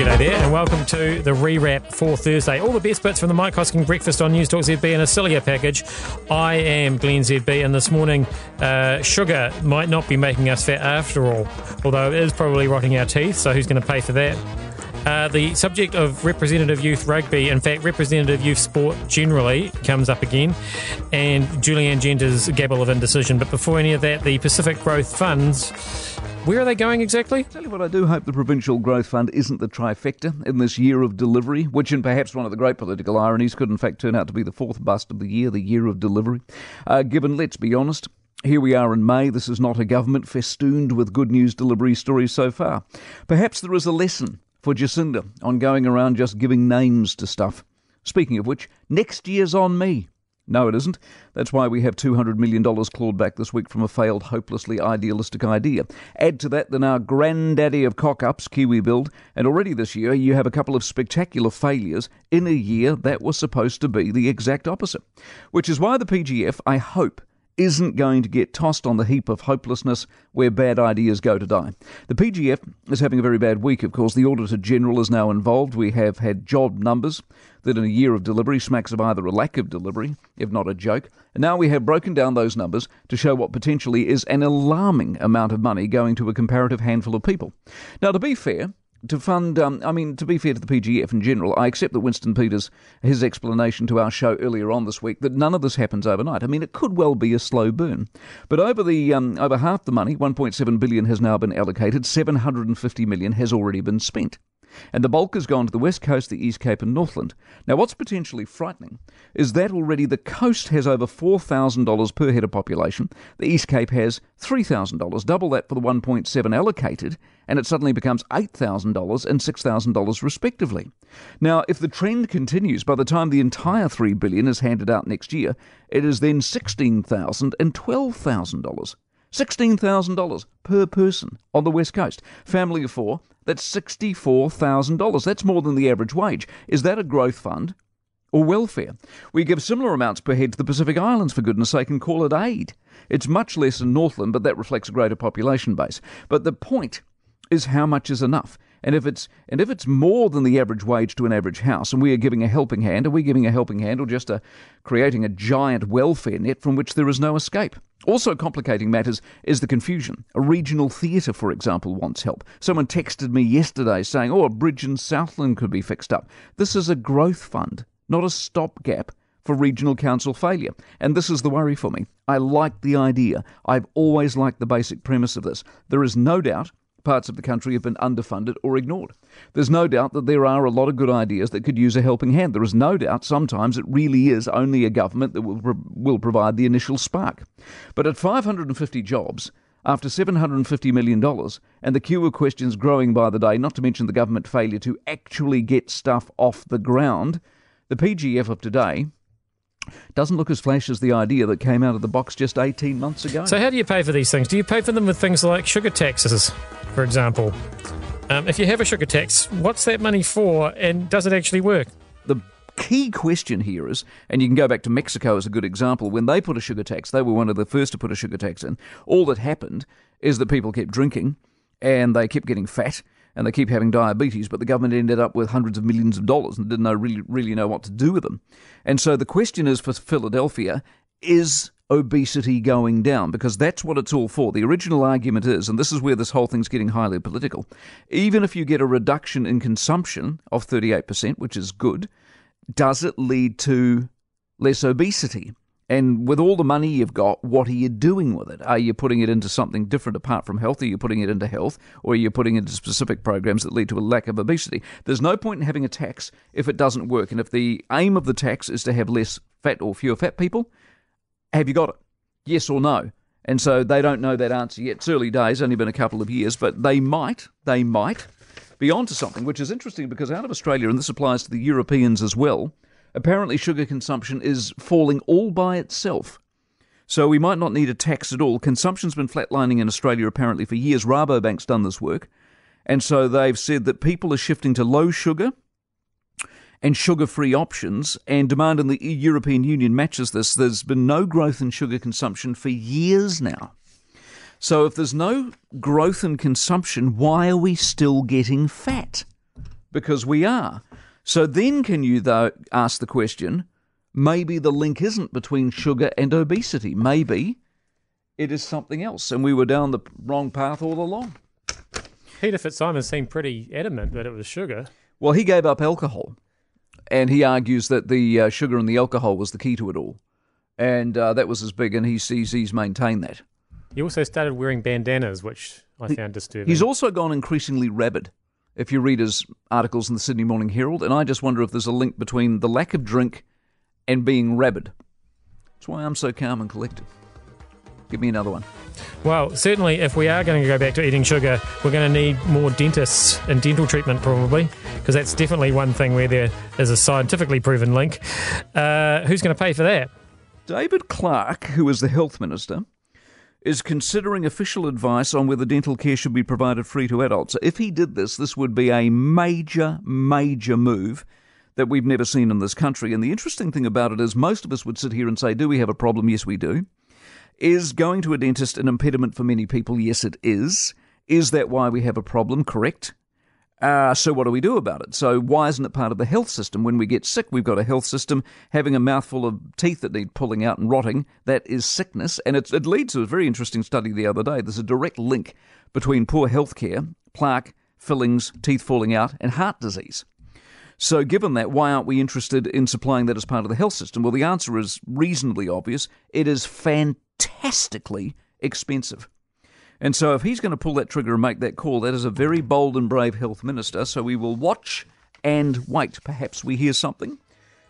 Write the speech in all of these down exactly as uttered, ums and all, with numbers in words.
G'day there, and welcome to the rewrap for Thursday. All the best bits from the Mike Hosking Breakfast on News Talk Z B in a sillier package. I am Glenn Z B, and this morning, uh, sugar might not be making us fat after all, although it is probably rotting our teeth, so who's going to pay for that? Uh, the subject of representative youth rugby, in fact representative youth sport generally, comes up again, and Julianne Genter's gabble of indecision. But before any of that, the Pacific Growth Funds, where are they going exactly? Tell you what, I do hope the Provincial Growth Fund isn't the trifecta in this year of delivery, which in perhaps one of the great political ironies could in fact turn out to be the fourth bust of the year, the year of delivery. Uh, given, let's be honest, here we are in May. This is not a government festooned with good news delivery stories so far. Perhaps there is a lesson for Jacinda on going around just giving names to stuff. Speaking of which, next year's on me. No, it isn't. That's why we have two hundred million dollars clawed back this week from a failed, hopelessly idealistic idea. Add to that the now granddaddy of cock-ups, KiwiBuild, and already this year you have a couple of spectacular failures in a year that was supposed to be the exact opposite. Which is why the P G F, I hope, isn't going to get tossed on the heap of hopelessness where bad ideas go to die. The P G F is having a very bad week, of course. The Auditor General is now involved. We have had job numbers that in a year of delivery smacks of either a lack of delivery, if not a joke. And now we have broken down those numbers to show what potentially is an alarming amount of money going to a comparative handful of people. Now, to be fair, To fund, um, I mean, to be fair to the P G F in general, I accept that Winston Peters, his explanation to our show earlier on this week, that none of this happens overnight. I mean, it could well be a slow burn. But over the um, over half the money, one point seven billion dollars has now been allocated, seven hundred fifty million dollars has already been spent. And the bulk has gone to the West Coast, the East Cape and Northland. Now, what's potentially frightening is that already the coast has over four thousand dollars per head of population. The East Cape has three thousand dollars, double that for the one point seven allocated, and it suddenly becomes eight thousand dollars and six thousand dollars respectively. Now, if the trend continues, by the time the entire three billion dollars is handed out next year, it is then sixteen thousand dollars and twelve thousand dollars. sixteen thousand dollars per person on the West Coast. Family of four, that's sixty-four thousand dollars. That's more than the average wage. Is that a growth fund or welfare? We give similar amounts per head to the Pacific Islands, for goodness sake, and call it aid. It's much less in Northland, but that reflects a greater population base. But the point is, how much is enough? And if it's and if it's more than the average wage to an average house, and we are giving a helping hand, are we giving a helping hand or just a, creating a giant welfare net from which there is no escape? Also complicating matters is the confusion. A regional theatre, for example, wants help. Someone texted me yesterday saying, oh, a bridge in Southland could be fixed up. This is a growth fund, not a stopgap for regional council failure. And this is the worry for me. I like the idea. I've always liked the basic premise of this. There is no doubt parts of the country have been underfunded or ignored. There's no doubt that there are a lot of good ideas that could use a helping hand. There is no doubt sometimes it really is only a government that will, will provide the initial spark. But at five hundred fifty jobs, after seven hundred fifty million dollars, and the queue of questions growing by the day, not to mention the government failure to actually get stuff off the ground, the P G F of today doesn't look as flash as the idea that came out of the box just eighteen months ago. So how do you pay for these things? Do you pay for them with things like sugar taxes, for example? Um, if you have a sugar tax, what's that money for, and does it actually work? The key question here is, and you can go back to Mexico as a good example, when they put a sugar tax, they were one of the first to put a sugar tax in. All that happened is that people kept drinking, and they kept getting fat, and they keep having diabetes, but the government ended up with hundreds of millions of dollars and didn't know, really, really know what to do with them. And so the question is for Philadelphia, is obesity going down? Because that's what it's all for. The original argument is, and this is where this whole thing's getting highly political, even if you get a reduction in consumption of thirty-eight percent, which is good, does it lead to less obesity? And with all the money you've got, what are you doing with it? Are you putting it into something different apart from health? Are you putting it into health? Or are you putting it into specific programs that lead to a lack of obesity? There's no point in having a tax if it doesn't work. And if the aim of the tax is to have less fat or fewer fat people, have you got it? Yes or no? And so they don't know that answer yet. It's early days, only been a couple of years, but they might, they might be onto something, which is interesting because out of Australia, and this applies to the Europeans as well, apparently sugar consumption is falling all by itself. So we might not need a tax at all. Consumption's been flatlining in Australia apparently for years. Rabobank's done this work. And so they've said that people are shifting to low sugar and sugar-free options, and demand in the European Union matches this. There's been no growth in sugar consumption for years now. So if there's no growth in consumption, why are we still getting fat? because we are. So then can you, though, ask the question, maybe the link isn't between sugar and obesity. Maybe it is something else, and we were down the wrong path all along. Peter Fitzsimons seemed pretty adamant that it was sugar. Well, he gave up alcohol, and he argues that the uh, sugar and the alcohol was the key to it all, and uh, that was as big, and he sees he's maintained that. He also started wearing bandanas, which I he, found disturbing. He's also gone increasingly rabid, if you read his articles in the Sydney Morning Herald, and I just wonder if there's a link between the lack of drink and being rabid. That's why I'm so calm and collected. Give me another one. Well, certainly if we are going to go back to eating sugar, we're going to need more dentists and dental treatment probably, because that's definitely one thing where there is a scientifically proven link. Uh, who's going to pay for that? David Clark, who is the health minister, is considering official advice on whether dental care should be provided free to adults. If he did this, this would be a major, major move that we've never seen in this country. And the interesting thing about it is most of us would sit here and say, do we have a problem? Yes, we do. Is going to a dentist an impediment for many people? Yes, it is. Is that why we have a problem? Correct. Uh, so what do we do about it? So why isn't it part of the health system? When we get sick, we've got a health system. Having a mouthful of teeth that need pulling out and rotting, that is sickness. And it's, it leads to a very interesting study the other day. There's a direct link between poor health care, plaque, fillings, teeth falling out, and heart disease. So given that, why aren't we interested in supplying that as part of the health system? Well, the answer is reasonably obvious. It is fantastic. fantastically expensive. And so if he's going to pull that trigger and make that call, that is a very bold and brave health minister. So we will watch and wait. Perhaps we hear something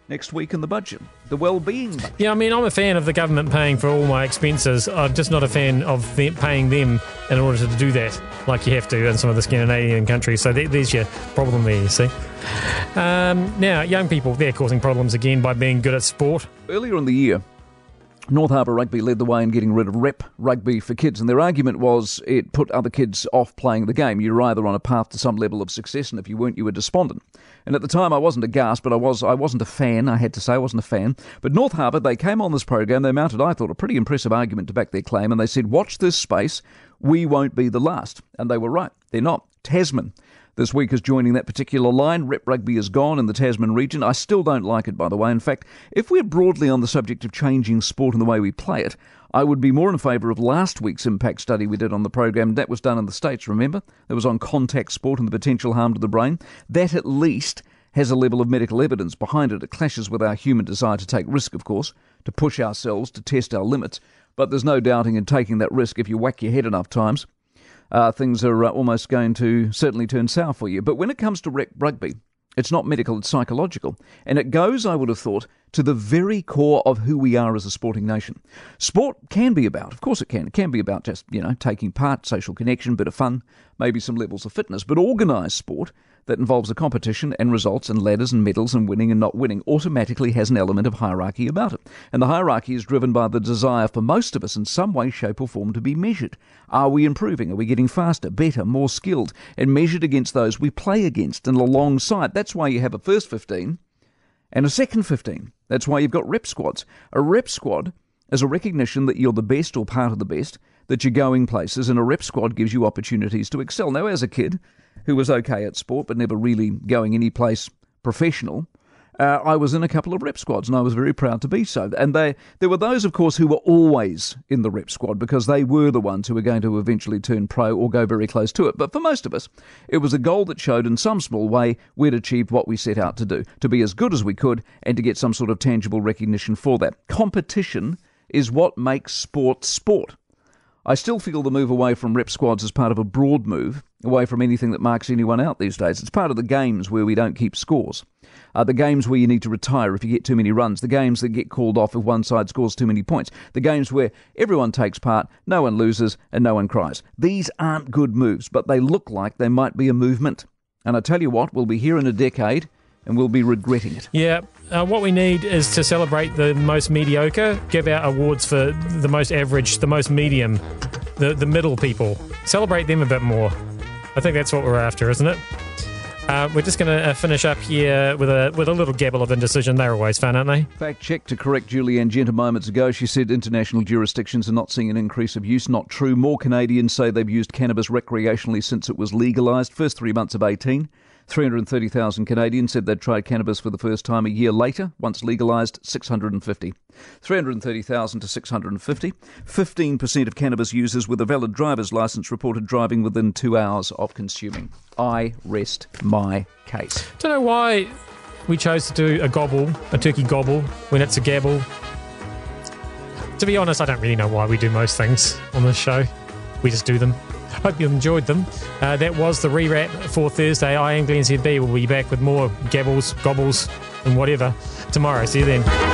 next week in the budget, the well-being budget. Yeah, I mean, I'm a fan of the government paying for all my expenses. I'm just not a fan of them paying them in order to do that, like you have to in some of the Scandinavian countries. So there's your problem there, you see. Um, now, young people, they're causing problems again by being good at sport. Earlier in the year, North Harbour Rugby led the way in getting rid of rep rugby for kids, and their argument was it put other kids off playing the game. You're either on a path to some level of success, and if you weren't, you were despondent. And at the time, I wasn't aghast, but I was, I wasn't a fan, I had to say. I wasn't a fan. But North Harbour, they came on this program, they mounted, I thought, a pretty impressive argument to back their claim, and they said, watch this space, we won't be the last. And they were right, they're not. Tasman this week is joining that particular line. Rep rugby is gone in the Tasman region. I still don't like it, by the way. In fact, if we're broadly on the subject of changing sport and the way we play it, I would be more in favour of last week's impact study we did on the program. That was done in the States, remember? That was on contact sport and the potential harm to the brain. That at least has a level of medical evidence behind it. It clashes with our human desire to take risk, of course, to push ourselves, to test our limits. But there's no doubting in taking that risk, if you whack your head enough times, Uh, things are uh, almost going to certainly turn sour for you. But when it comes to rec rugby, it's not medical, it's psychological. And it goes, I would have thought, to the very core of who we are as a sporting nation. Sport can be about, of course it can, it can be about just, you know, taking part, social connection, bit of fun, maybe some levels of fitness. But organised sport that involves a competition and results and ladders and medals and winning and not winning automatically has an element of hierarchy about it. And the hierarchy is driven by the desire for most of us in some way, shape or form to be measured. Are we improving? Are we getting faster, better, more skilled? And measured against those we play against and alongside. That's why you have a first fifteen and a second fifteen. That's why you've got rep squads. A rep squad is a recognition that you're the best or part of the best, that you're going places, and a rep squad gives you opportunities to excel. Now, as a kid who was okay at sport but never really going any place professional, uh, I was in a couple of rep squads, and I was very proud to be so. And they, there were those, of course, who were always in the rep squad because they were the ones who were going to eventually turn pro or go very close to it. But for most of us, it was a goal that showed in some small way we'd achieved what we set out to do, to be as good as we could and to get some sort of tangible recognition for that. Competition is what makes sport sport. I still feel the move away from rep squads is part of a broad move, away from anything that marks anyone out these days. It's part of the games where we don't keep scores, uh, the games where you need to retire if you get too many runs, the games that get called off if one side scores too many points, the games where everyone takes part, no one loses and no one cries. These aren't good moves, but they look like they might be a movement. And I tell you what, we'll be here in a decade and we'll be regretting it. Yeah, uh, what we need is to celebrate the most mediocre, give out awards for the most average, the most medium, the, the middle people. Celebrate them a bit more. I think that's what we're after, isn't it? Uh, we're just going to uh, finish up here with a with a little gabble of indecision. They're always fun, aren't they? Fact check to correct Julianne Genter moments ago. She said international jurisdictions are not seeing an increase of use. Not true. More Canadians say they've used cannabis recreationally since it was legalised. First three months of eighteen. three hundred thirty thousand Canadians said they'd tried cannabis for the first time a year later. Once legalised, six hundred fifty. three hundred thirty thousand to six hundred fifty. fifteen percent of cannabis users with a valid driver's licence reported driving within two hours of consuming. I rest my case. Don't know why we chose to do a gobble, a turkey gobble, when it's a gabble. To be honest, I don't really know why we do most things on this show. We just do them. Hope you enjoyed them. Uh, that was the rewrap for Thursday. I am Glenn Z B. We'll be back with more gabbles, gobbles, and whatever tomorrow. See you then.